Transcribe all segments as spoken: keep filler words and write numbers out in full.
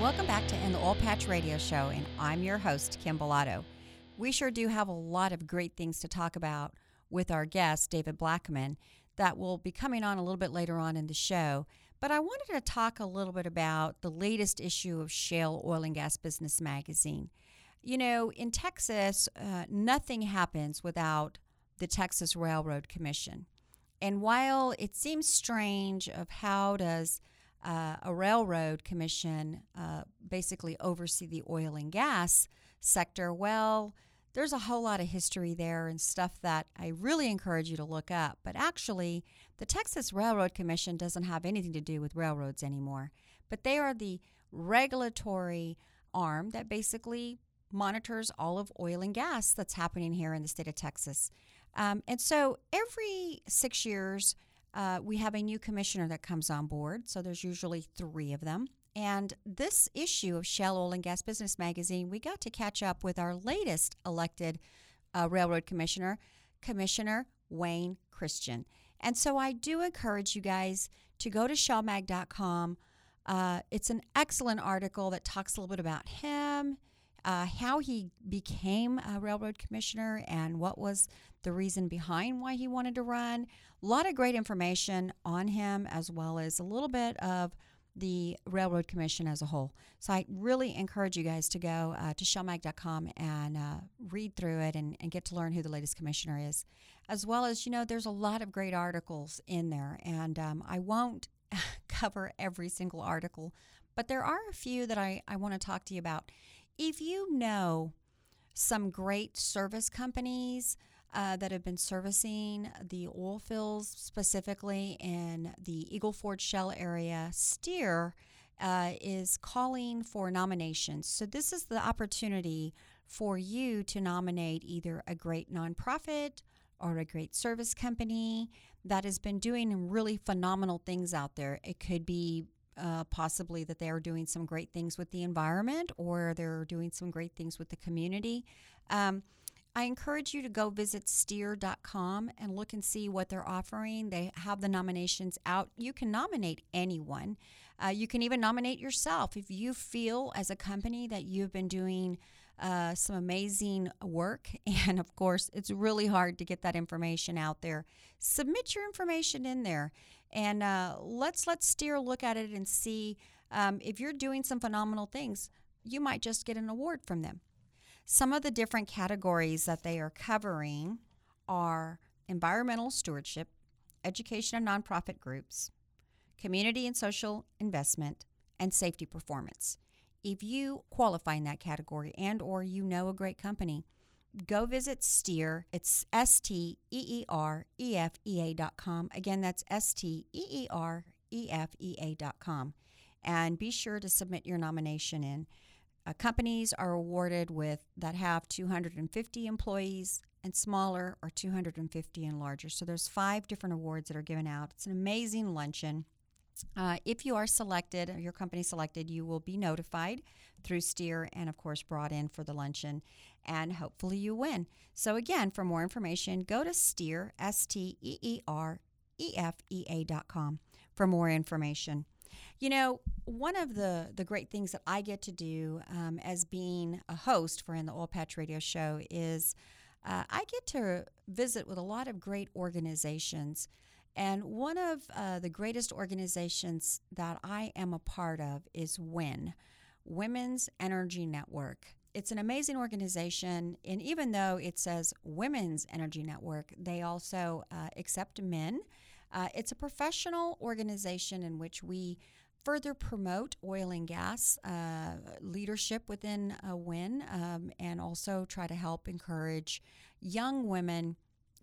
Welcome back to In the Oil Patch Radio Show, and I'm your host, Kim Bellotto. We sure do have a lot of great things to talk about with our guest, David Blackman, that will be coming on a little bit later on in the show. But I wanted to talk a little bit about the latest issue of Shale Oil and Gas Business Magazine. You know, in Texas, uh, nothing happens without the Texas Railroad Commission. And while it seems strange of how does Uh, a railroad commission uh, basically oversee the oil and gas sector, well, there's a whole lot of history there and stuff that I really encourage you to look up. But actually, the Texas Railroad Commission doesn't have anything to do with railroads anymore. But they are the regulatory arm that basically monitors all of oil and gas that's happening here in the state of Texas. Um, and so every six years, Uh, we have a new commissioner that comes on board, so there's usually three of them. And this issue of Shale Oil and Gas Business Magazine, we got to catch up with our latest elected uh, railroad commissioner, Commissioner Wayne Christian. And so I do encourage you guys to go to shale mag dot com. Uh, it's an excellent article that talks a little bit about him, uh, how he became a railroad commissioner, and what was the reason behind why he wanted to run. A lot of great information on him, as well as a little bit of the Railroad Commission as a whole. So I really encourage you guys to go uh, to shell mag dot com and uh, read through it and, and get to learn who the latest commissioner is. As well as, you know, there's a lot of great articles in there, and um, I won't cover every single article, but there are a few that I, I want to talk to you about. If you know some great service companies Uh, that have been servicing the oil fields, specifically in the Eagle Ford Shale area, Steer uh, is calling for nominations. So this is the opportunity for you to nominate either a great nonprofit or a great service company that has been doing really phenomenal things out there. It could be Uh, possibly that they are doing some great things with the environment, or they're doing some great things with the community. Um, I encourage you to go visit steer dot com and look and see what they're offering. They have the nominations out. You can nominate anyone. Uh, you can even nominate yourself. If you feel as a company that you've been doing uh, some amazing work, and of course, it's really hard to get that information out there, submit your information in there. And uh, let's let Steer look at it and see um, if you're doing some phenomenal things, you might just get an award from them. Some of the different categories that they are covering are environmental stewardship, education and nonprofit groups, community and social investment, and safety performance. If you qualify in that category and or you know a great company, go visit Steer. It's S T E E R E F E A dot com. Again, that's S T E E R E F E A dot com. And be sure to submit your nomination in. Uh, companies are awarded with that have two hundred fifty employees and smaller, or two hundred fifty and larger. So there's five different awards that are given out. It's an amazing luncheon. Uh, if you are selected, or your company selected, you will be notified through Steer and, of course, brought in for the luncheon, and hopefully you win. So, again, for more information, go to Steer, S T E E R E F E A dot com for more information. You know, one of the, the great things that I get to do um, as being a host for In the Oil Patch Radio Show is uh, I get to visit with a lot of great organizations. And one of uh, the greatest organizations that I am a part of is W E N, Women's Energy Network. It's an amazing organization, and even though it says Women's Energy Network, they also uh, accept men. Uh, it's a professional organization in which we further promote oil and gas uh, leadership within uh, W E N, um, and also try to help encourage young women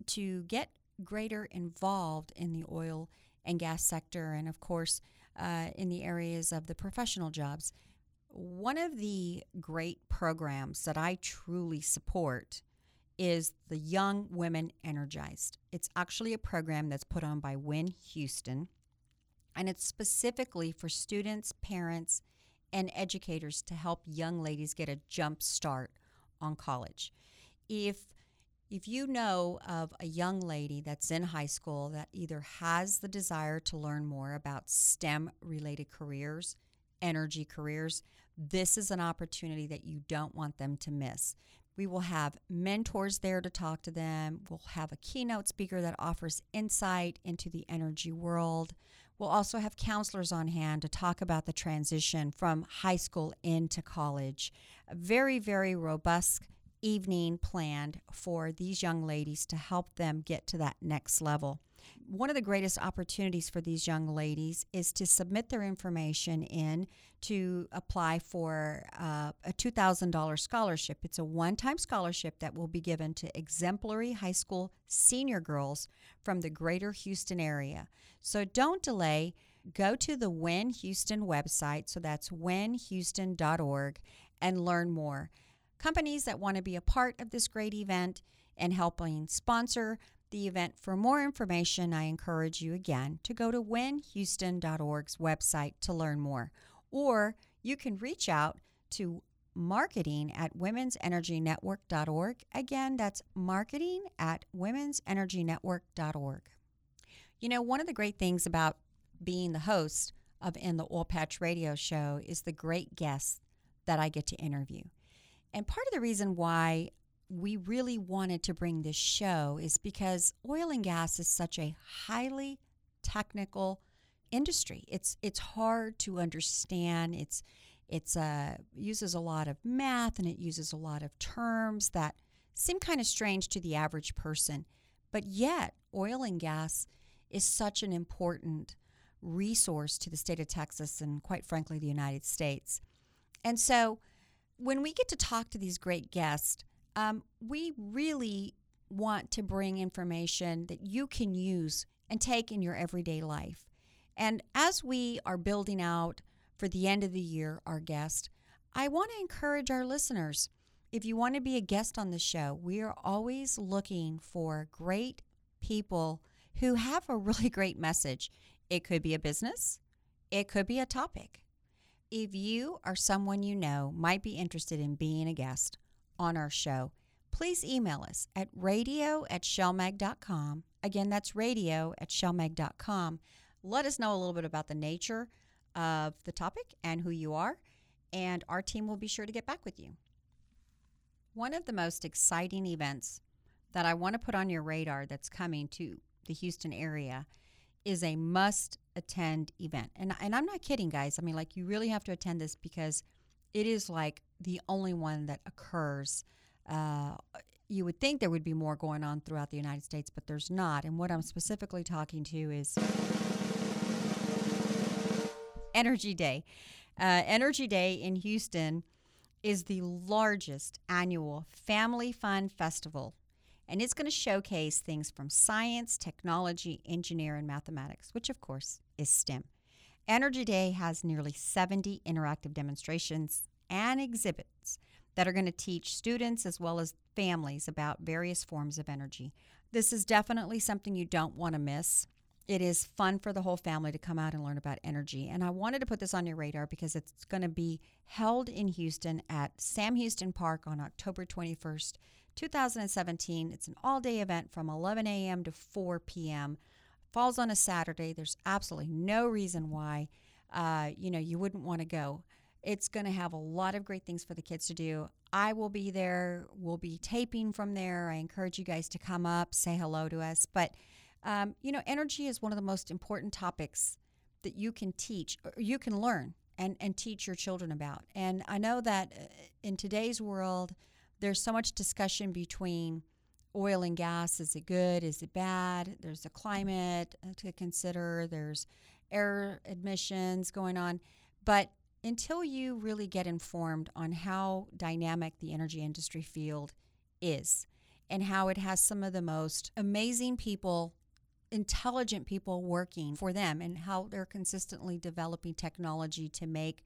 to get greater involved in the oil and gas sector, and of course uh, in the areas of the professional jobs. One of the great programs that I truly support is the Young Women Energized. It's actually a program that's put on by W E N Houston, and it's specifically for students, parents, and educators to help young ladies get a jump start on college. If if you know of a young lady that's in high school that either has the desire to learn more about STEM-related careers, energy careers, this is an opportunity that you don't want them to miss. We will have mentors there to talk to them. We'll have a keynote speaker that offers insight into the energy world. We'll also have counselors on hand to talk about the transition from high school into college. A very, very robust evening planned for these young ladies to help them get to that next level. One of the greatest opportunities for these young ladies is to submit their information in to apply for uh, a two thousand dollars scholarship. It's a one-time scholarship that will be given to exemplary high school senior girls from the greater Houston area. So don't delay. Go to the W E N Houston website, so that's W E N Houston dot org, and learn more. Companies that want to be a part of this great event and helping sponsor the event. For more information, I encourage you again to go to W E N Houston dot org's website to learn more. Or you can reach out to marketing at womens energy network dot org. Again, that's marketing at womens energy network dot org. You know, one of the great things about being the host of In the Oil Patch Radio Show is the great guests that I get to interview. And part of the reason why we really wanted to bring this show is because oil and gas is such a highly technical industry. It's it's hard to understand. It's it's uh, uses a lot of math, and it uses a lot of terms that seem kind of strange to the average person. But yet, oil and gas is such an important resource to the state of Texas and, quite frankly, the United States. And so when we get to talk to these great guests, Um, we really want to bring information that you can use and take in your everyday life. And as we are building out for the end of the year our guest, I want to encourage our listeners, if you want to be a guest on the show, we are always looking for great people who have a really great message. It could be a business. It could be a topic. If you or someone you know might be interested in being a guest on our show, please email us at radio at shell mag dot com. Again, that's radio at shell mag dot com. Let us know a little bit about the nature of the topic and who you are, and our team will be sure to get back with you. One of the most exciting events that I want to put on your radar that's coming to the Houston area is a must-attend event. And, and I'm not kidding, guys. I mean, like, you really have to attend this because it is like the only one that occurs. Uh, you would think there would be more going on throughout the United States, but there's not. And what I'm specifically talking to is Energy Day. Uh, Energy Day in Houston is the largest annual family fun festival, and it's going to showcase things from science, technology, engineering, and mathematics, which of course is STEM. Energy Day has nearly seventy interactive demonstrations and exhibits that are going to teach students as well as families about various forms of energy. This is definitely something you don't want to miss. It is fun for the whole family to come out and learn about energy. And I wanted to put this on your radar because it's going to be held in Houston at Sam Houston Park on October twenty-first, twenty seventeen. It's an all-day event from eleven a.m. to four p.m. Falls on a Saturday. There's absolutely no reason why uh, you know, you wouldn't want to go. It's going to have a lot of great things for the kids to do. I will be there. We'll be taping from there. I encourage you guys to come up, say hello to us. But, um, you know, energy is one of the most important topics that you can teach, or you can learn and, and teach your children about. And I know that in today's world, there's so much discussion between oil and gas. Is it good? Is it bad? There's the climate to consider. There's air emissions going on. But until you really get informed on how dynamic the energy industry field is and how it has some of the most amazing people, intelligent people working for them, and how they're consistently developing technology to make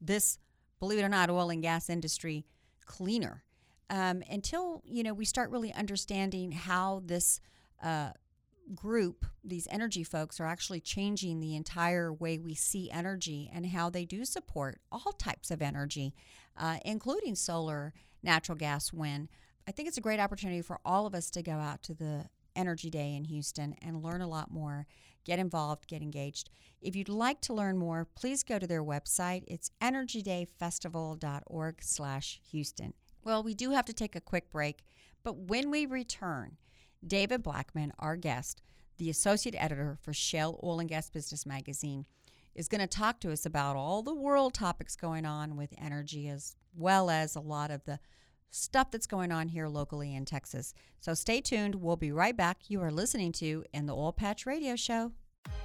this believe it or not, oil and gas industry cleaner. Um, until, you know, we start really understanding how this uh, group, these energy folks, are actually changing the entire way we see energy and how they do support all types of energy, uh, including solar, natural gas, wind. I think it's a great opportunity for all of us to go out to the Energy Day in Houston and learn a lot more, get involved, get engaged. If you'd like to learn more, please go to their website. It's energy day festival dot org slash Houston. Well, we do have to take a quick break, but when we return, David Blackman, our guest, the associate editor for Shale Oil and Gas Business Magazine, is going to talk to us about all the world topics going on with energy, as well as a lot of the stuff that's going on here locally in Texas. So stay tuned. We'll be right back. You are listening to In the Oil Patch Radio Show.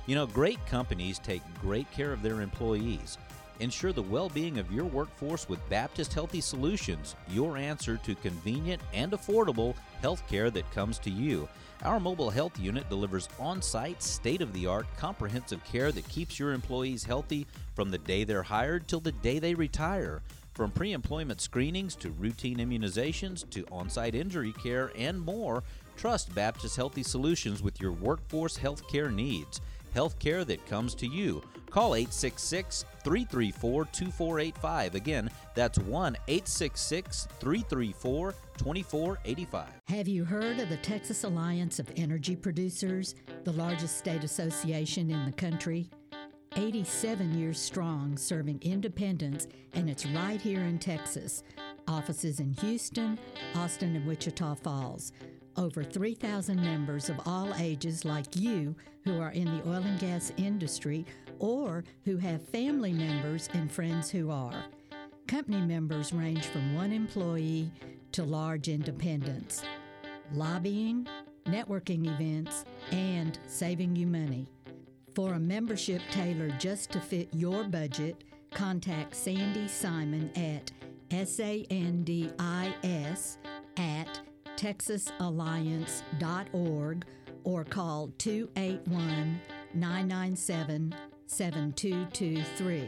You know, great companies take great care of their employees. Ensure the well-being of your workforce with Baptist Healthy Solutions, your answer to convenient and affordable health care that comes to you. Our mobile health unit delivers on-site, state-of-the-art, comprehensive care that keeps your employees healthy from the day they're hired till the day they retire. From pre-employment screenings to routine immunizations to on-site injury care and more, trust Baptist Healthy Solutions with your workforce health care needs. Health care that comes to you. Call eight six six, three three four, two four eight five. Again, that's one eight six six, three three four, two four eight five. Have you heard of the Texas Alliance of Energy Producers, the largest state association in the country? eighty-seven years strong, serving independents, and it's right here in Texas. Offices in Houston, Austin, and Wichita Falls. Over three thousand members of all ages like you who are in the oil and gas industry or who have family members and friends who are. Company members range from one employee to large independents. Lobbying, networking events, and saving you money. For a membership tailored just to fit your budget, contact Sandy Simon at S A N D I S at texas alliance dot org or call two eight one, nine nine seven, seven two two three.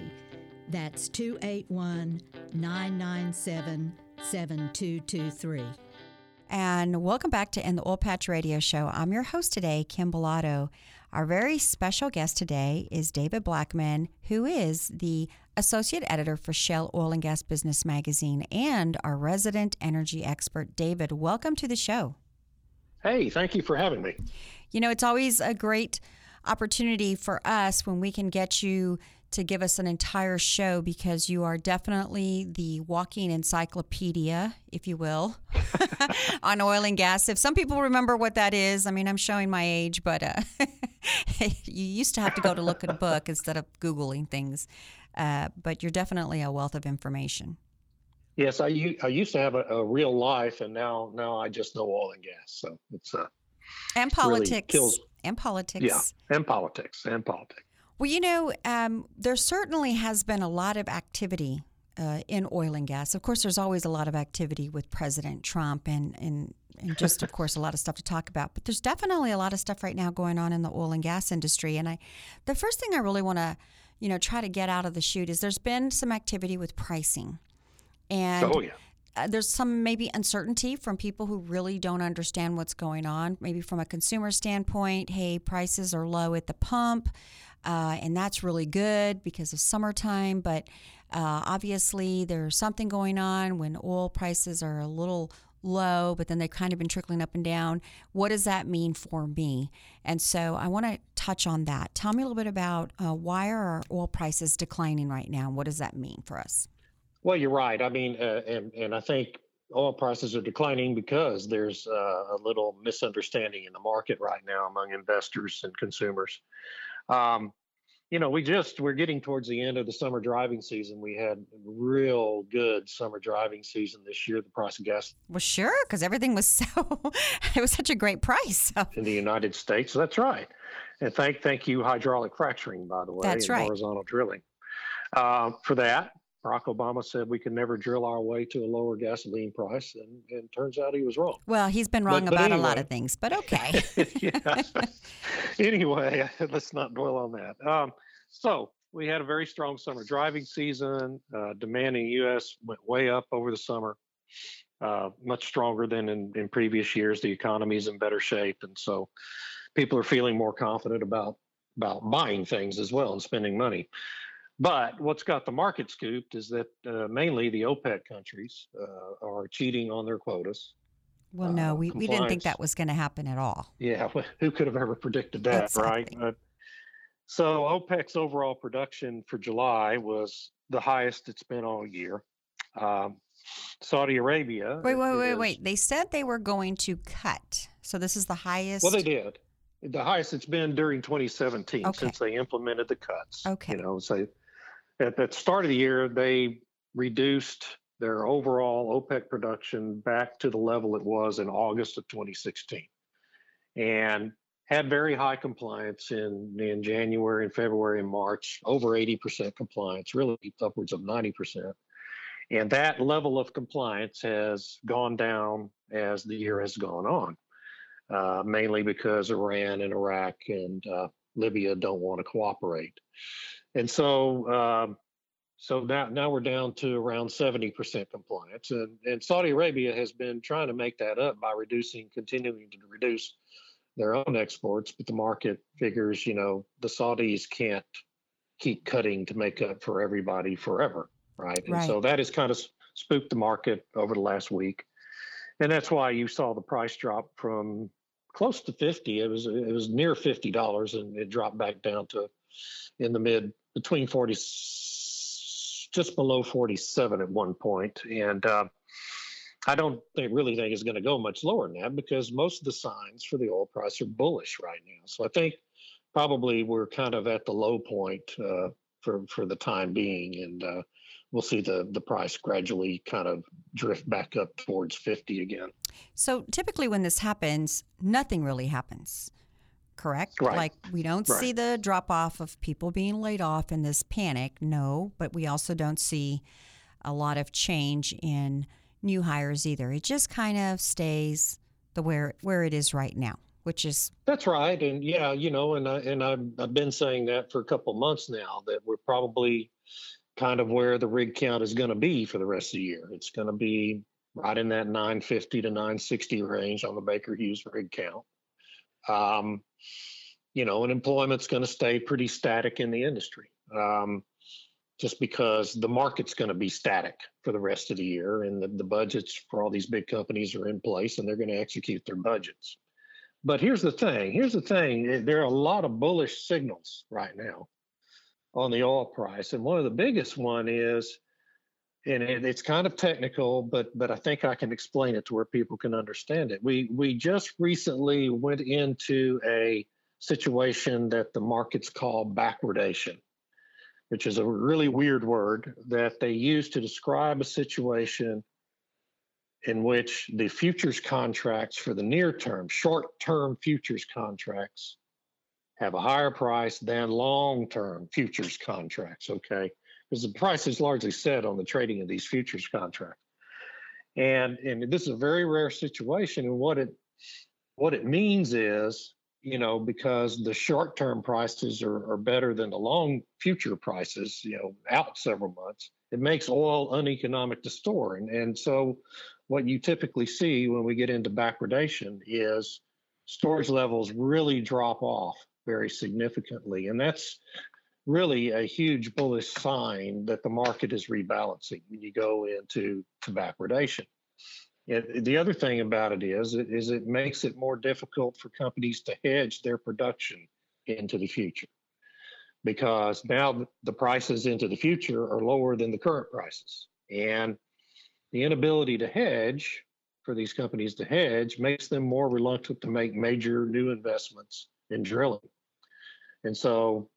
That's two eight one, nine nine seven, seven two two three. And welcome back to In the Oil Patch Radio Show. I'm your host today, Kim Bellotto. Our very special guest today is David Blackman, who is the associate editor for Shale Oil and Gas Business Magazine and our resident energy expert. David, welcome to the show. Hey, thank you for having me. You know, it's always a great opportunity for us when we can get you to give us an entire show, because you are definitely the walking encyclopedia, if you will, on oil and gas. If some people remember what that is, I mean, I'm showing my age, but uh, you used to have to go to look at a book instead of Googling things. Uh, but you're definitely a wealth of information. Yes, I, I used to have a, a real life, and now now I just know oil and gas. So it's uh, and politics really kills. and politics. Yeah, and politics and politics. Well, you know, um, there certainly has been a lot of activity uh, in oil and gas. Of course, there's always a lot of activity with President Trump and, and, and just, of course, a lot of stuff to talk about. But there's definitely a lot of stuff right now going on in the oil and gas industry. And I, the first thing I really want to, you know, try to get out of the chute is there's been some activity with pricing. And oh, yeah. Uh, there's some maybe uncertainty from people who really don't understand what's going on. Maybe from a consumer standpoint, hey, prices are low at the pump. Uh, and that's really good because of summertime, but uh, obviously there's something going on when oil prices are a little low, but then they've kind of been trickling up and down. What does that mean for me? And so I want to touch on that. Tell me a little bit about uh, why are our oil prices declining right now? What does that mean for us? Well, you're right. I mean, uh, and, and I think oil prices are declining because there's uh, a little misunderstanding in the market right now among investors and consumers. Um, you know, we just, we're getting towards the end of the summer driving season. We had real good summer driving season this year. The price of gas. Well, sure, because everything was so, it was such a great price. So. In the United States, that's right. And thank thank you, hydraulic fracturing, by the way. That's right. Horizontal drilling. Uh, for that, Barack Obama said we could never drill our way to a lower gasoline price, and, and turns out he was wrong. Well, he's been wrong but, about but anyway. a lot of things, but okay. Anyway, let's not dwell on that. Um, so we had a very strong summer driving season. Uh, demand in the U S went way up over the summer, uh, much stronger than in, in previous years. The economy's in better shape, and so people are feeling more confident about about buying things as well and spending money. But what's got the market scooped is that uh, mainly the OPEC countries uh, are cheating on their quotas. Well, no, uh, we, we didn't think that was going to happen at all. Yeah, who could have ever predicted that, exactly. Right? Uh, so OPEC's overall production for July was the highest it's been all year. Um, Saudi Arabia... Wait, wait, wait, is, wait. They said they were going to cut. So this is the highest... Well, they did. The highest it's been during twenty seventeen, okay, since they implemented the cuts. Okay. You know, so at the start of the year, they reduced their overall OPEC production back to the level it was in August of twenty sixteen, and had very high compliance in, in January and February and March, over eighty percent compliance, really upwards of ninety percent. And that level of compliance has gone down as the year has gone on, uh, mainly because Iran and Iraq and uh, Libya don't want to cooperate. And so, uh, So now, now we're down to around seventy percent compliance. And, and Saudi Arabia has been trying to make that up by reducing, continuing to reduce their own exports. But the market figures, you know, the Saudis can't keep cutting to make up for everybody forever, right? And right. So that has kind of spooked the market over the last week. And that's why you saw the price drop from close to fifty. It was, it was near fifty dollars, and it dropped back down to in the mid, between forty just below forty-seven at one point. And uh, I don't think, really think it's going to go much lower than that, because most of the signs for the oil price are bullish right now. So I think probably we're kind of at the low point uh, for, for the time being. And uh, we'll see the, the price gradually kind of drift back up towards fifty again. So typically when this happens, nothing really happens. Correct? Right. Like, we don't right. see the drop-off of people being laid off in this panic, no, but we also don't see a lot of change in new hires either. It just kind of stays the where where it is right now, which is... That's right, and yeah, you know, and, I, and I've, I've been saying that for a couple months now, that we're probably kind of where the rig count is going to be for the rest of the year. It's going to be right in that nine fifty to nine sixty range on the Baker Hughes rig count. Um, you know, and employment's going to stay pretty static in the industry, um, just because the market's going to be static for the rest of the year, and the, the budgets for all these big companies are in place, and they're going to execute their budgets. But here's the thing, here's the thing, there are a lot of bullish signals right now on the oil price, and one of the biggest one is, and it, it's kind of technical, but but I think I can explain it to where people can understand it. We we just recently went into a situation that the markets call backwardation, which is a really weird word that they use to describe a situation in which the futures contracts for the near term, short-term futures contracts, have a higher price than long-term futures contracts, okay? Because the price is largely set on the trading of these futures contracts. And and this is a very rare situation. And what it what it means is, you know, because the short-term prices are, are better than the long future prices, you know, out several months, it makes oil uneconomic to store. And, and so what you typically see when we get into backwardation is storage levels really drop off very significantly. And that's really a huge bullish sign that the market is rebalancing when you go into to backwardation. It, the other thing about it is, is it makes it more difficult for companies to hedge their production into the future, because now the prices into the future are lower than the current prices. And the inability to hedge, for these companies to hedge, makes them more reluctant to make major new investments in drilling. And so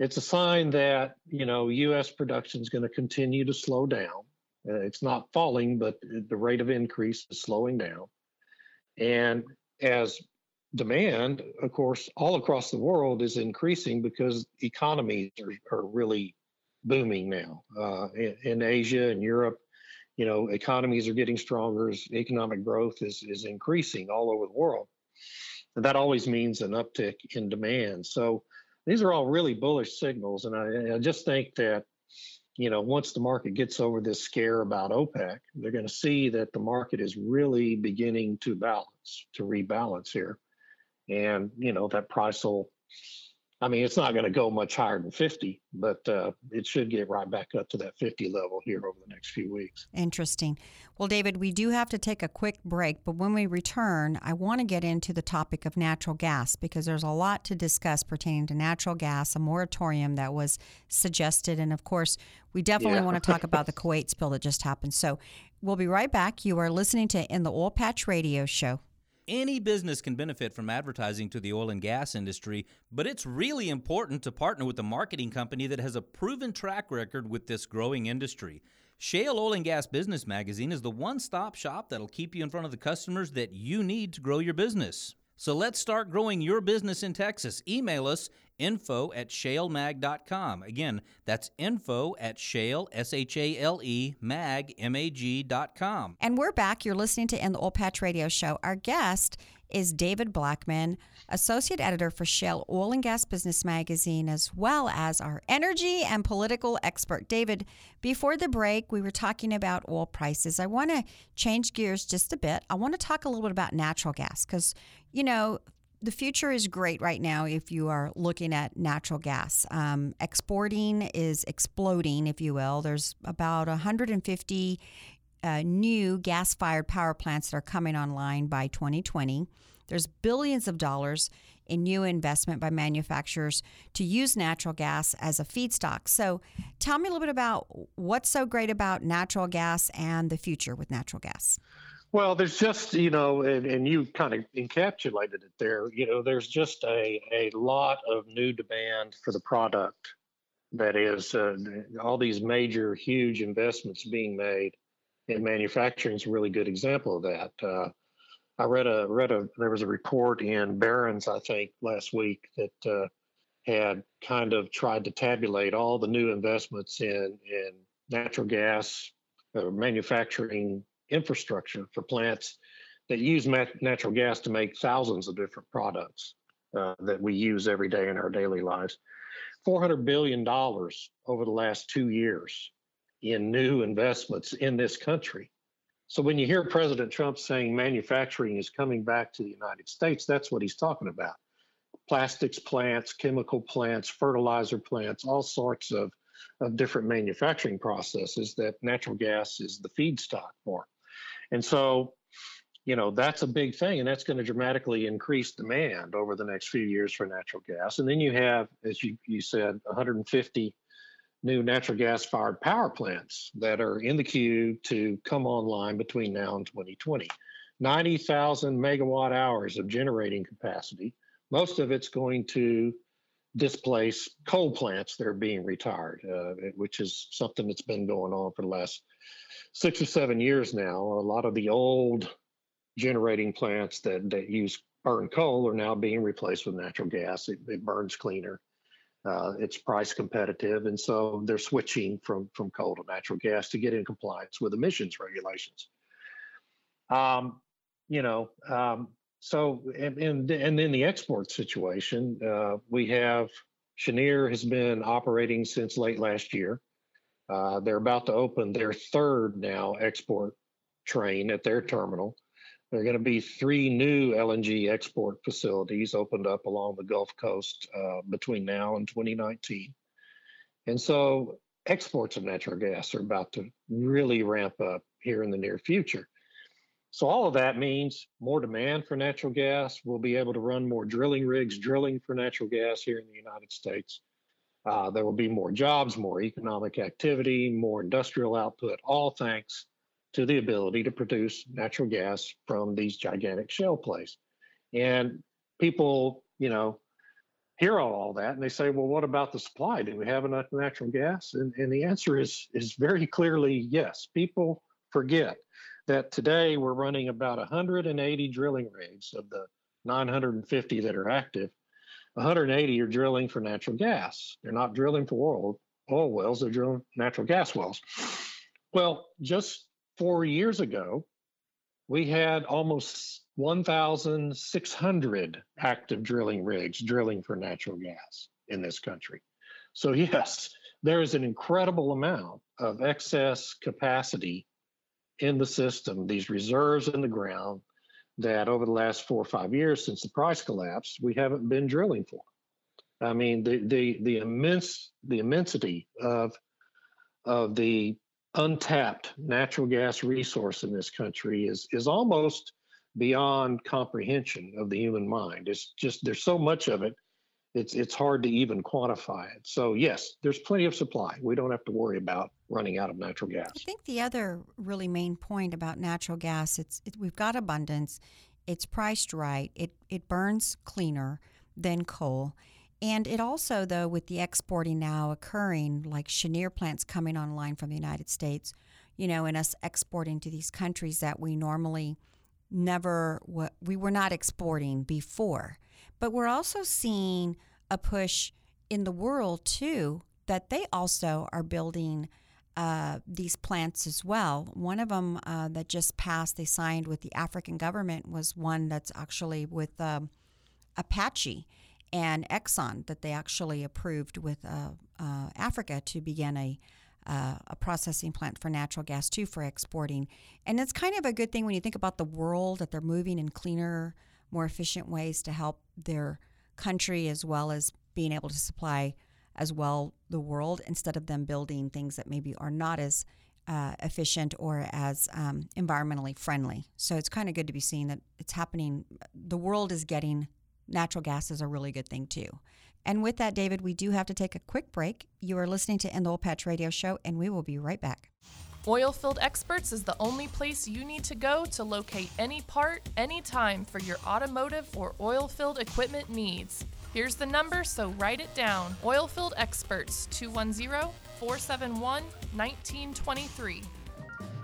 it's a sign that, you know, U S production is going to continue to slow down. Uh, it's not falling, but the rate of increase is slowing down. And as demand, of course, all across the world is increasing because economies are, are really booming now. Uh, in, in Asia and Europe, you know, economies are getting stronger. Economic growth is, is increasing all over the world. And that always means an uptick in demand. So these are all really bullish signals. And I, I just think that, you know, once the market gets over this scare about OPEC, they're going to see that the market is really beginning to balance, to rebalance here. And, you know, that price will, I mean, it's not going to go much higher than fifty, but uh, it should get right back up to that fifty level here over the next few weeks. Interesting. Well, David, we do have to take a quick break, but when we return, I want to get into the topic of natural gas, because there's a lot to discuss pertaining to natural gas, a moratorium that was suggested, and of course, we definitely yeah. want to talk about the Kuwait spill that just happened. So we'll be right back. You are listening to In the Oil Patch Radio Show. Any business can benefit from advertising to the oil and gas industry, but it's really important to partner with a marketing company that has a proven track record with this growing industry. Shale Oil and Gas Business Magazine is the one-stop shop that'll keep you in front of the customers that you need to grow your business. So let's start growing your business in Texas. Email us info at shale mag dot com. Again, that's info at shale, S H A L E, mag, M A G dot com. And we're back. You're listening to In the Oil Patch Radio Show. Our guest is David Blackman, Associate Editor for Shale Oil and Gas Business Magazine, as well as our energy and political expert. David, before the break, we were talking about oil prices. I want to change gears just a bit. I want to talk a little bit about natural gas because, you know, the future is great right now if you are looking at natural gas. Um, exporting is exploding, if you will. There's about one hundred fifty uh, new gas-fired power plants that are coming online by twenty twenty. There's billions of dollars in new investment by manufacturers to use natural gas as a feedstock. So tell me a little bit about what's so great about natural gas and the future with natural gas. Well, there's just, you know, and, and you kind of encapsulated it there, you know, there's just a, a lot of new demand for the product. That is, uh, all these major, huge investments being made, and manufacturing is a really good example of that. Uh, I read a, read a, there was a report in Barron's, I think, last week that uh, had kind of tried to tabulate all the new investments in, in natural gas uh, manufacturing infrastructure for plants that use mat- natural gas to make thousands of different products uh, that we use every day in our daily lives. four hundred billion dollars over the last two years in new investments in this country. So when you hear President Trump saying manufacturing is coming back to the United States, that's what he's talking about. Plastics plants, chemical plants, fertilizer plants, all sorts of, of different manufacturing processes that natural gas is the feedstock for. And so, you know, that's a big thing, and that's going to dramatically increase demand over the next few years for natural gas. And then you have, as you, you said, one hundred fifty new natural gas-fired power plants that are in the queue to come online between now and twenty twenty. ninety thousand megawatt hours of generating capacity. Most of it's going to displace coal plants that are being retired, uh, which is something that's been going on for the last six or seven years now. A lot of the old generating plants that, that use burn coal are now being replaced with natural gas. It, it burns cleaner. Uh, it's price competitive, and so they're switching from, from coal to natural gas to get in compliance with emissions regulations. Um, you know, um, so and, and and in the export situation, uh, we have Cheniere has been operating since late last year. Uh, they're about to open their third now export train at their terminal. There are going to be three new L N G export facilities opened up along the Gulf Coast uh, between now and twenty nineteen. And so exports of natural gas are about to really ramp up here in the near future. So all of that means more demand for natural gas. We'll be able to run more drilling rigs drilling for natural gas here in the United States. Uh, there will be more jobs, more economic activity, more industrial output, all thanks to the ability to produce natural gas from these gigantic shale plays. And people, you know, hear all that and they say, well, what about the supply? Do we have enough natural gas? And, and the answer is, is very clearly yes. People forget that today we're running about one hundred eighty drilling rigs of the nine hundred fifty that are active. one hundred eighty are drilling for natural gas. They're not drilling for oil, oil wells, they're drilling natural gas wells. Well, just four years ago, we had almost one thousand six hundred active drilling rigs drilling for natural gas. in this country. So yes, there is an incredible amount of excess capacity in the system, these reserves in the ground that over the last four or five years since the price collapse, we haven't been drilling for. I mean, the the the immense the immensity of of the untapped natural gas resource in this country is is almost beyond comprehension of the human mind. It's just, there's so much of it, it's it's hard to even quantify it. So yes, there's plenty of supply. We don't have to worry about running out of natural gas. I think the other really main point about natural gas, it's it, we've got abundance, it's priced right, it it burns cleaner than coal. And it also, though, with the exporting now occurring, like Cheniere plants coming online from the United States, you know, and us exporting to these countries that we normally never, we were not exporting before. But we're also seeing a push in the world, too, that they also are building uh, these plants as well. One of them uh, that just passed, they signed with the African government, was one that's actually with um, Apache and Exxon, that they actually approved with uh, uh, Africa to begin a, uh, a processing plant for natural gas, too, for exporting. And it's kind of a good thing when you think about the world, that they're moving in cleaner, more efficient ways to help their country, as well as being able to supply as well the world, instead of them building things that maybe are not as uh, efficient or as um, environmentally friendly. So it's kind of good to be seeing that it's happening. The world is getting natural gas is a really good thing, too. And with that, David, we do have to take a quick break. You are listening to In the Oil Patch Radio Show, and we will be right back. Oilfield Experts is the only place you need to go to locate any part, anytime for your automotive or oilfield equipment needs. Here's the number, so write it down. Oilfield Experts, two one zero, four seven one, one nine two three.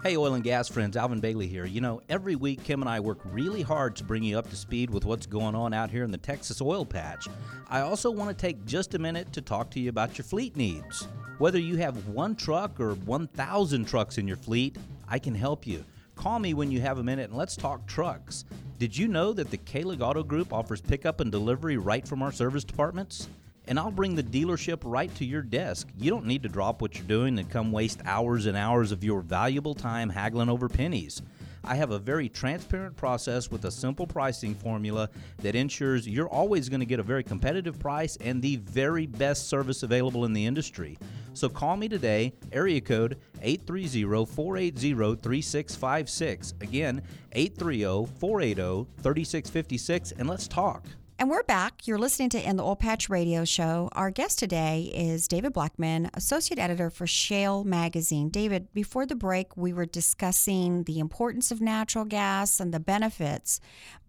Hey, oil and gas friends, Alvin Bailey here. You know, every week, Kim and I work really hard to bring you up to speed with what's going on out here in the Texas oil patch. I also want to take just a minute to talk to you about your fleet needs. Whether you have one truck or one thousand trucks in your fleet, I can help you. Call me when you have a minute and let's talk trucks. Did you know that the Kelley Auto Group offers pickup and delivery right from our service departments? And I'll bring the dealership right to your desk. You don't need to drop what you're doing and come waste hours and hours of your valuable time haggling over pennies. I have a very transparent process with a simple pricing formula that ensures you're always going to get a very competitive price and the very best service available in the industry. So call me today, area code eight three zero, four eight zero, three six five six. Again, eight three zero, four eight zero, three six five six, and let's talk. And we're back. You're listening to In the Oil Patch Radio Show. Our guest today is David Blackman, Associate Editor for Shale Magazine. David, before the break, we were discussing the importance of natural gas and the benefits.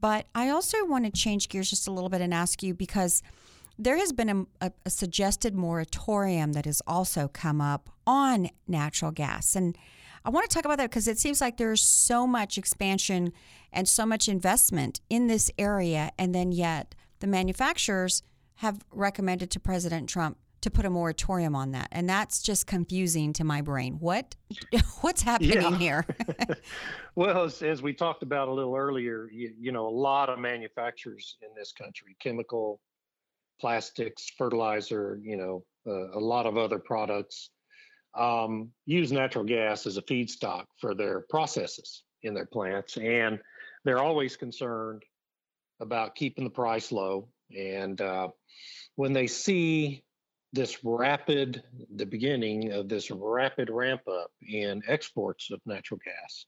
But I also want to change gears just a little bit and ask you, because there has been a, a suggested moratorium that has also come up on natural gas. And I want to talk about that because it seems like there's so much expansion and so much investment in this area, and then yet the manufacturers have recommended to President Trump to put a moratorium on that. And that's just confusing to my brain. What, what's happening yeah. here? Well, as, as we talked about a little earlier, you, you know, a lot of manufacturers in this country, chemical, plastics, fertilizer, you know, uh, a lot of other products, Um, use natural gas as a feedstock for their processes in their plants. And they're always concerned about keeping the price low. And uh, when they see this rapid, the beginning of this rapid ramp up in exports of natural gas,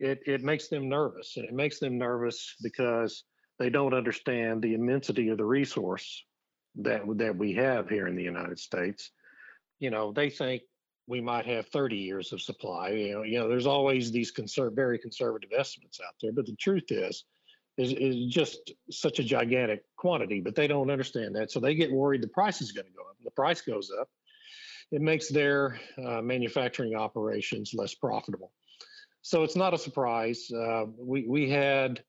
it, it makes them nervous. And it makes them nervous because they don't understand the immensity of the resource that, that we have here in the United States. You know, they think we might have thirty years of supply. You know, you know, there's always these conser- very conservative estimates out there, but the truth is, is, is just such a gigantic quantity, but they don't understand that. So they get worried the price is going to go up. The price goes up. It makes their uh, manufacturing operations less profitable. So it's not a surprise. Uh, we, we had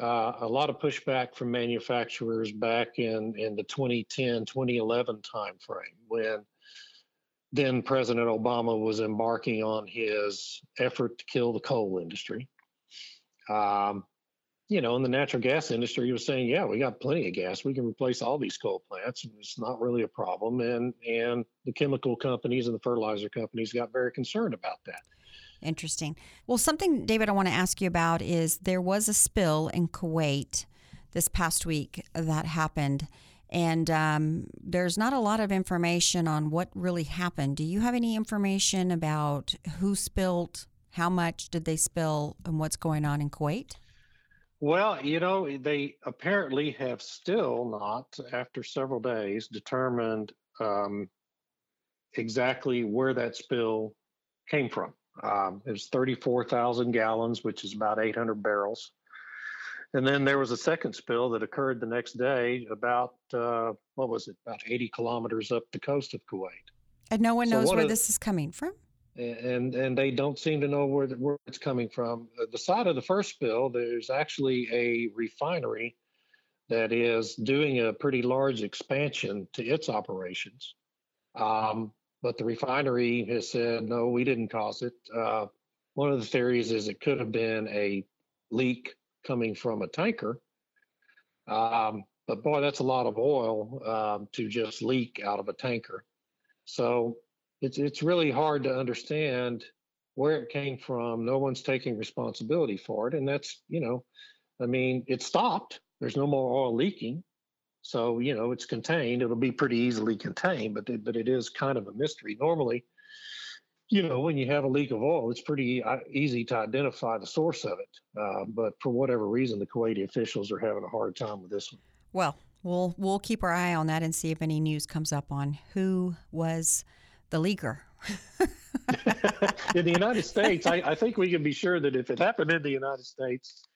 uh, a lot of pushback from manufacturers back in, in the twenty ten, twenty eleven timeframe when then President Obama was embarking on his effort to kill the coal industry. Um, you know, in the natural gas industry, he was saying, yeah, we got plenty of gas. We can replace all these coal plants. It's not really a problem. And and the chemical companies and the fertilizer companies got very concerned about that. Interesting. Well, something, David, I want to ask you about is there was a spill in Kuwait this past week that happened, and um, there's not a lot of information on what really happened. Do you have any information about who spilled, how much did they spill, and what's going on in Kuwait? Well, you know, they apparently have still not, after several days, determined um, exactly where that spill came from. Um, it was thirty-four thousand gallons, which is about eight hundred barrels. And then there was a second spill that occurred the next day about, uh, what was it, about eighty kilometers up the coast of Kuwait. And no one knows where this is coming from? And and they don't seem to know where, the, where it's coming from. The side of the first spill, there's actually a refinery that is doing a pretty large expansion to its operations. Um, but the refinery has said, no, we didn't cause it. Uh, one of the theories is it could have been a leak coming from a tanker. Um, but boy, that's a lot of oil um, to just leak out of a tanker. So It's it's really hard to understand where it came from. No one's taking responsibility for it. And that's, you know, I mean, it stopped. There's no more oil leaking. So, you know, it's contained. It'll be pretty easily contained, but it, but it is kind of a mystery. Normally, you know, when you have a leak of oil, it's pretty easy to identify the source of it. Uh, but for whatever reason, the Kuwaiti officials are having a hard time with this one. Well, we'll we'll keep our eye on that and see if any news comes up on who was the leaker. In the United States, I, I think we can be sure that if it happened in the United States,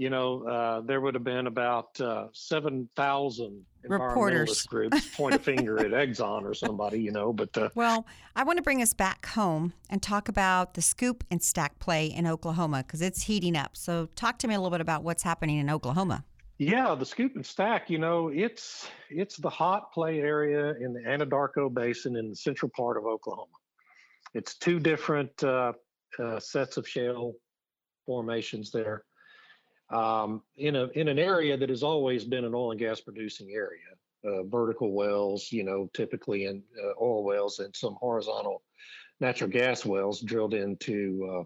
you know, uh, there would have been about uh, seven thousand reporters groups point a finger at Exxon or somebody, you know. But uh, well, I want to bring us back home and talk about the Scoop and Stack play in Oklahoma because it's heating up. So talk to me a little bit about what's happening in Oklahoma. Yeah, the Scoop and Stack, you know, it's it's the hot play area in the Anadarko Basin in the central part of Oklahoma. It's two different uh, uh, sets of shale formations there um, in a in an area that has always been an oil and gas producing area. Uh, vertical wells, you know, typically in uh, oil wells and some horizontal natural gas wells drilled into uh,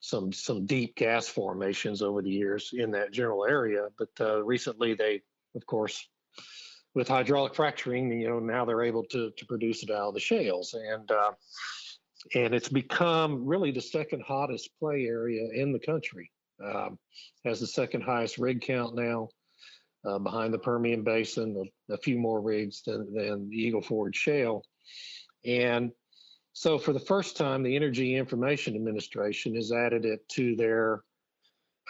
some some deep gas formations over the years in that general area. But uh, recently they, of course, with hydraulic fracturing, you know, now they're able to, to produce it out of the shales. And, uh, and it's become really the second hottest play area in the country. Um, has the second highest rig count now uh, behind the Permian Basin, a, a few more rigs than, than the Eagle Ford Shale. And so for the first time, the Energy Information Administration has added it to their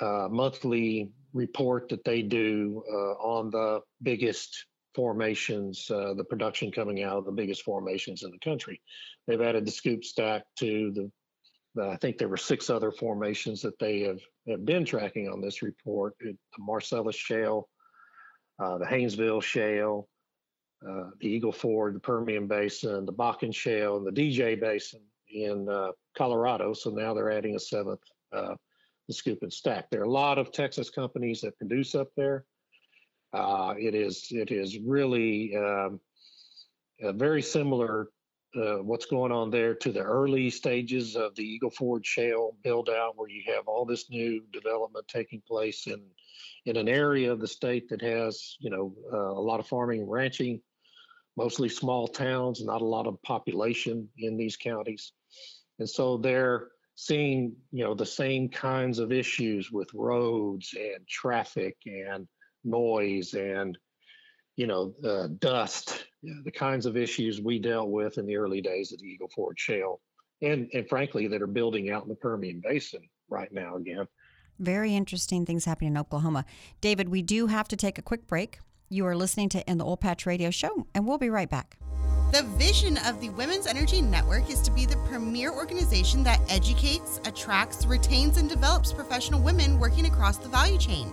uh, monthly report that they do uh, on the biggest formations, uh, the production coming out of the biggest formations in the country. They've added the Scoop Stack to the, the I think there were six other formations that they have, have been tracking on this report, the Marcellus Shale, uh, the Haynesville Shale, Uh, the Eagle Ford, the Permian Basin, the Bakken Shale, and the D J Basin in uh, Colorado. So now they're adding a seventh, uh, the Scoop and Stack. There are a lot of Texas companies that produce up there. Uh, it is it is really um, uh, very similar uh, what's going on there to the early stages of the Eagle Ford Shale build out, where you have all this new development taking place in in an area of the state that has, you know, uh, a lot of farming and ranching, mostly small towns, not a lot of population in these counties. And so they're seeing, you know, the same kinds of issues with roads and traffic and noise and, you know, uh, dust, you know, the kinds of issues we dealt with in the early days of the Eagle Ford Shale. And, and frankly, that are building out in the Permian Basin right now again. Very interesting things happening in Oklahoma. David, we do have to take a quick break. You are listening to In the Oil Patch Radio Show, and we'll be right back. The vision of the Women's Energy Network is to be the premier organization that educates, attracts, retains, and develops professional women working across the value chain.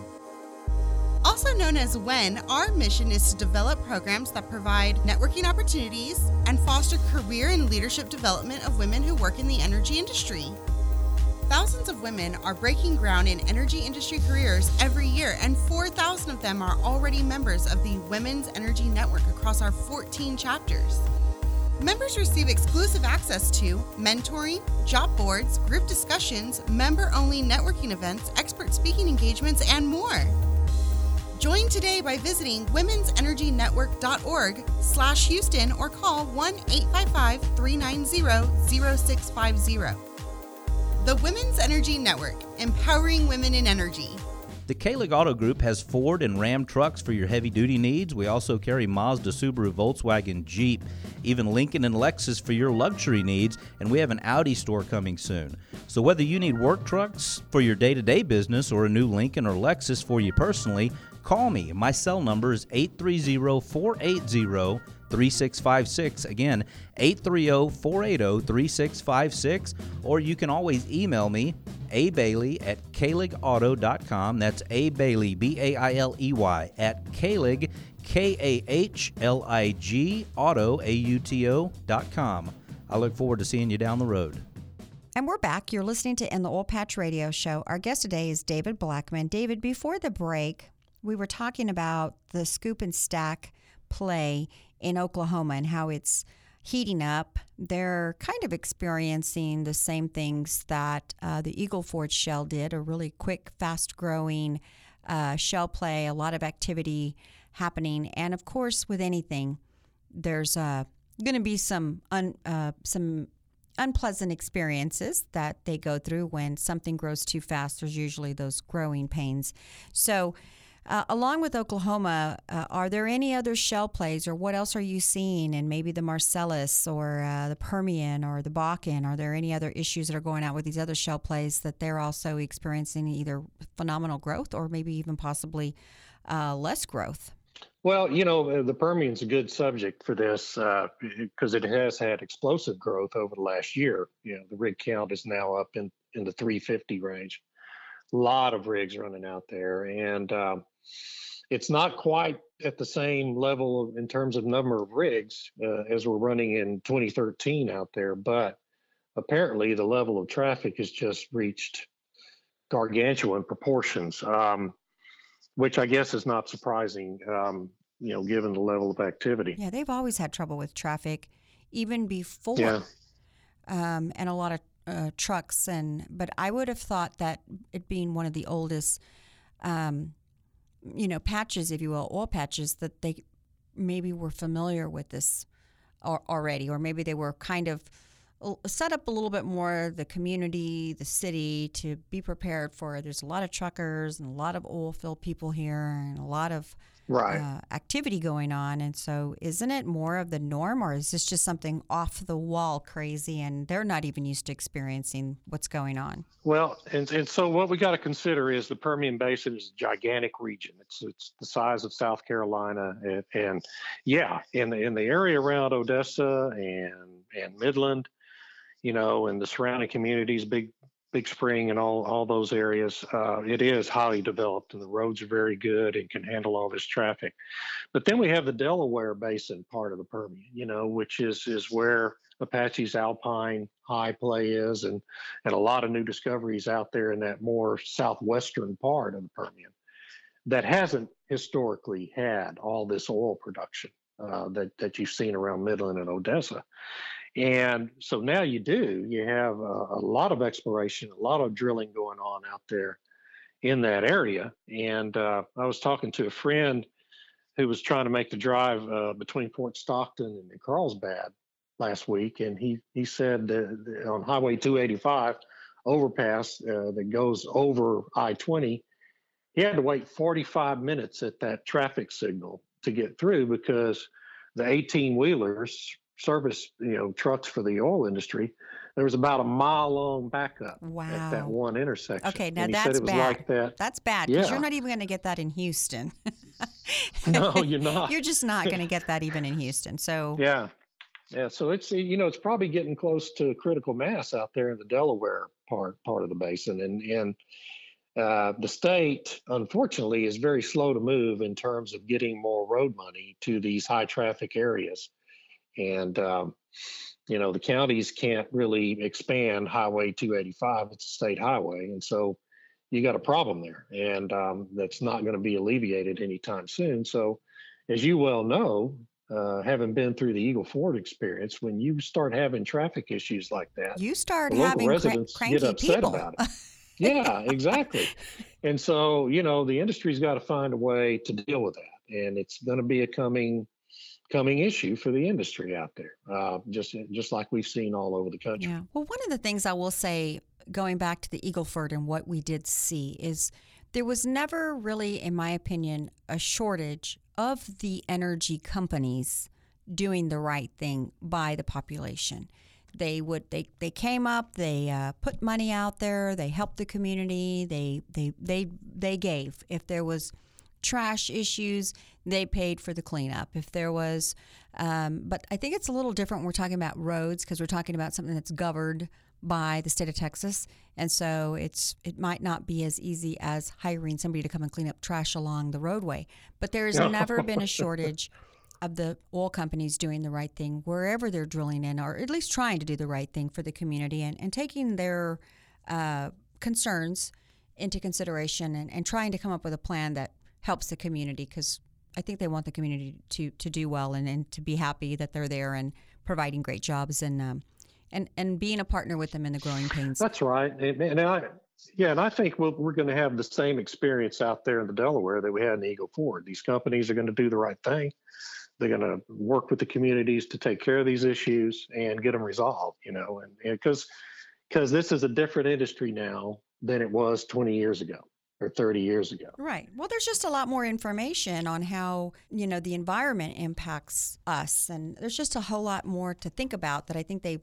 Also known as WEN, our mission is to develop programs that provide networking opportunities and foster career and leadership development of women who work in the energy industry. Thousands of women are breaking ground in energy industry careers every year, and four thousand of them are already members of the Women's Energy Network across our fourteen chapters. Members receive exclusive access to mentoring, job boards, group discussions, member-only networking events, expert speaking engagements, and more. Join today by visiting womensenergynetwork dot org slash Houston or call one eight five five, three nine zero, zero six five zero. The Women's Energy Network, empowering women in energy. The Kelley Auto Group has Ford and Ram trucks for your heavy-duty needs. We also carry Mazda, Subaru, Volkswagen, Jeep, even Lincoln and Lexus for your luxury needs, and we have an Audi store coming soon. So whether you need work trucks for your day-to-day business or a new Lincoln or Lexus for you personally, call me. My cell number is eight three zero, four eight zero, three six five six. Again, eight three zero, four eight zero, three six five six, or you can always email me, a bailey at kahlig auto dot com. That's abailey, B A I L E Y, at kahlig, K A H L I G, auto, A U T O dot com. I look forward to seeing you down the road. And we're back. You're listening to In the Oil Patch Radio Show. Our guest today is David Blackman. David, before the break, we were talking about the Scoop and Stack play in Oklahoma and how it's heating up. They're kind of experiencing the same things that uh, the Eagle Ford Shale did, a really quick, fast-growing uh, shale play, a lot of activity happening. And, of course, with anything, there's uh, going to be some un, uh, some unpleasant experiences that they go through when something grows too fast. There's usually those growing pains. So Uh, along with Oklahoma, uh, are there any other shale plays, or what else are you seeing in maybe the Marcellus or uh, the Permian or the Bakken? Are there any other issues that are going out with these other shale plays that they're also experiencing either phenomenal growth or maybe even possibly uh, less growth? Well, you know, the Permian's a good subject for this because uh, it has had explosive growth over the last year. You know, the rig count is now up in, in the three fifty range. A lot of rigs running out there, and uh, it's not quite at the same level of, in terms of number of rigs uh, as we're running in twenty thirteen out there, but apparently the level of traffic has just reached gargantuan proportions, um, which I guess is not surprising, um, you know, given the level of activity. Yeah, they've always had trouble with traffic, even before, yeah. um, and a lot of uh, trucks. And but I would have thought that it being one of the oldest um, you know, patches, if you will, oil patches, that they maybe were familiar with this already, or maybe they were kind of set up a little bit more, the community, the city, to be prepared for. There's a lot of truckers and a lot of oil field people here and a lot of right. uh, activity going on. And so isn't it more of the norm, or is this just something off the wall crazy and they're not even used to experiencing what's going on? Well, and, and so what we got to consider is the Permian Basin is a gigantic region. It's it's the size of South Carolina. And, and yeah, in the, in the area around Odessa and, and Midland, you know, and the surrounding communities, Big Big Spring and all, all those areas, uh, it is highly developed and the roads are very good and can handle all this traffic. But then we have the Delaware Basin part of the Permian, you know, which is is where Apache's Alpine High play is, and, and a lot of new discoveries out there in that more southwestern part of the Permian that hasn't historically had all this oil production uh, that, that you've seen around Midland and Odessa. And so now you do, you have a, a lot of exploration, a lot of drilling going on out there in that area. And uh, I was talking to a friend who was trying to make the drive uh, between Fort Stockton and Carlsbad last week. And he, he said that on Highway two eighty-five overpass uh, that goes over I twenty, he had to wait forty-five minutes at that traffic signal to get through because the eighteen wheelers, service, you know, trucks for the oil industry, there was about a mile long backup wow. at that one intersection. Okay, now and he that's said it was bad. Like that. That's bad, because yeah. you're not even going to get that in Houston. No, you're not. You're just not going to get that even in Houston. So yeah, yeah. So it's, you know, it's probably getting close to critical mass out there in the Delaware part part of the basin, and and uh, the state unfortunately is very slow to move in terms of getting more road money to these high traffic areas. And, um, you know, the counties can't really expand Highway two eighty-five. It's a state highway. And so you got a problem there. And um, that's not going to be alleviated anytime soon. So as you well know, uh, having been through the Eagle Ford experience, when you start having traffic issues like that, you start having residents cranky get upset people. About it. Yeah, exactly. And so, you know, the industry's got to find a way to deal with that. And it's going to be a coming coming issue for the industry out there, uh, just just like we've seen all over the country. Yeah. Well, one of the things I will say, going back to the Eagle Ford and what we did see, is there was never really, in my opinion, a shortage of the energy companies doing the right thing by the population. They would they, they came up, they uh, put money out there, they helped the community, they they they they gave. If there was trash issues, they paid for the cleanup. If there was, um, but I think it's a little different when we're talking about roads, because we're talking about something that's governed by the state of Texas, and so it's it might not be as easy as hiring somebody to come and clean up trash along the roadway. But there has no. never been a shortage of the oil companies doing the right thing wherever they're drilling in, or at least trying to do the right thing for the community, and, and taking their uh, concerns into consideration, and, and trying to come up with a plan that helps the community, because I think they want the community to, to do well, and, and to be happy that they're there and providing great jobs, and um, and, and being a partner with them in the growing pains. That's right. And, and I, yeah, and I think we'll, we're going to have the same experience out there in the Delaware that we had in the Eagle Ford. These companies are going to do the right thing. They're going to work with the communities to take care of these issues and get them resolved, you know, and because because this is a different industry now than it was twenty years ago or thirty years ago. Right. Well, there's just a lot more information on how, you know, the environment impacts us. And there's just a whole lot more to think about that I think they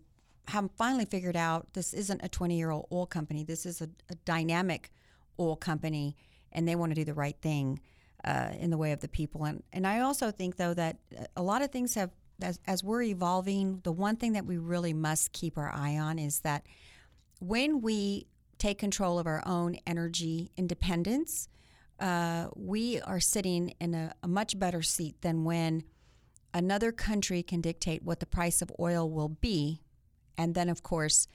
have finally figured out. This isn't a twenty-year-old oil company. This is a, a dynamic oil company, and they want to do the right thing. Uh, in the way of the people. And, and I also think, though, that a lot of things have, as, as we're evolving, the one thing that we really must keep our eye on is that when we take control of our own energy independence, uh, we are sitting in a, a much better seat than when another country can dictate what the price of oil will be. And then, of course,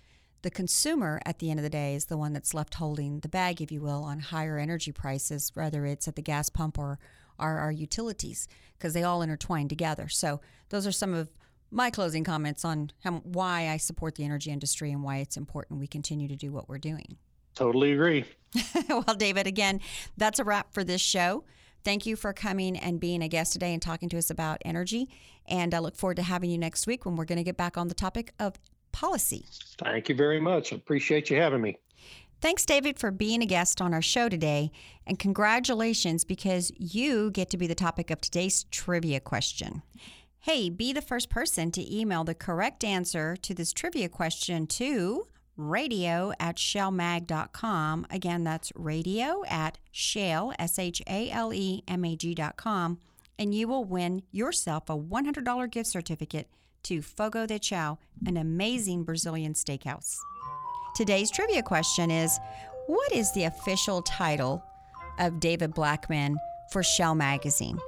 the consumer at the end of the day is the one that's left holding the bag, if you will, on higher energy prices, whether it's at the gas pump or our utilities, because they all intertwine together. So those are some of my closing comments on how, why I support the energy industry and why it's important we continue to do what we're doing. Totally agree. Well, David, again, that's a wrap for this show. Thank you for coming and being a guest today and talking to us about energy. And I look forward to having you next week when we're going to get back on the topic of policy. Thank you very much. I appreciate you having me. Thanks, David, for being a guest on our show today. And congratulations, because you get to be the topic of today's trivia question. Hey, be the first person to email the correct answer to this trivia question to radio at shale mag dot com. Again, that's radio at shale, S H A L E M A G dot com. And you will win yourself a one hundred dollars gift certificate to Fogo de Chao, an amazing Brazilian steakhouse. Today's trivia question is, what is the official title of David Blackman for Shale Magazine?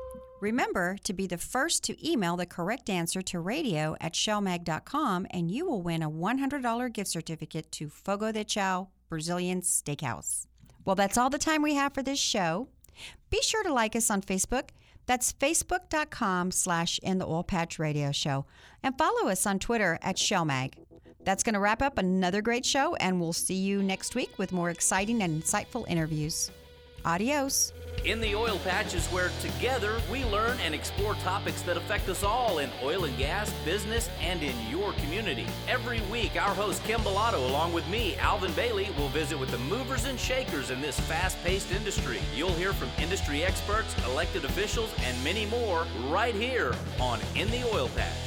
Remember to be the first to email the correct answer to radio at shale mag dot com, and you will win a one hundred dollars gift certificate to Fogo de Chao, Brazilian Steakhouse. Well, that's all the time we have for this show. Be sure to like us on Facebook. That's facebook.com slash in the oil patch radio show. And follow us on Twitter at ShaleMag. That's going to wrap up another great show, and we'll see you next week with more exciting and insightful interviews. Adios. In the Oil Patch is where together we learn and explore topics that affect us all in oil and gas, business, and in your community. Every week, our host, Kim Bellotto, along with me, Alvin Bailey, will visit with the movers and shakers in this fast-paced industry. You'll hear from industry experts, elected officials, and many more right here on In the Oil Patch.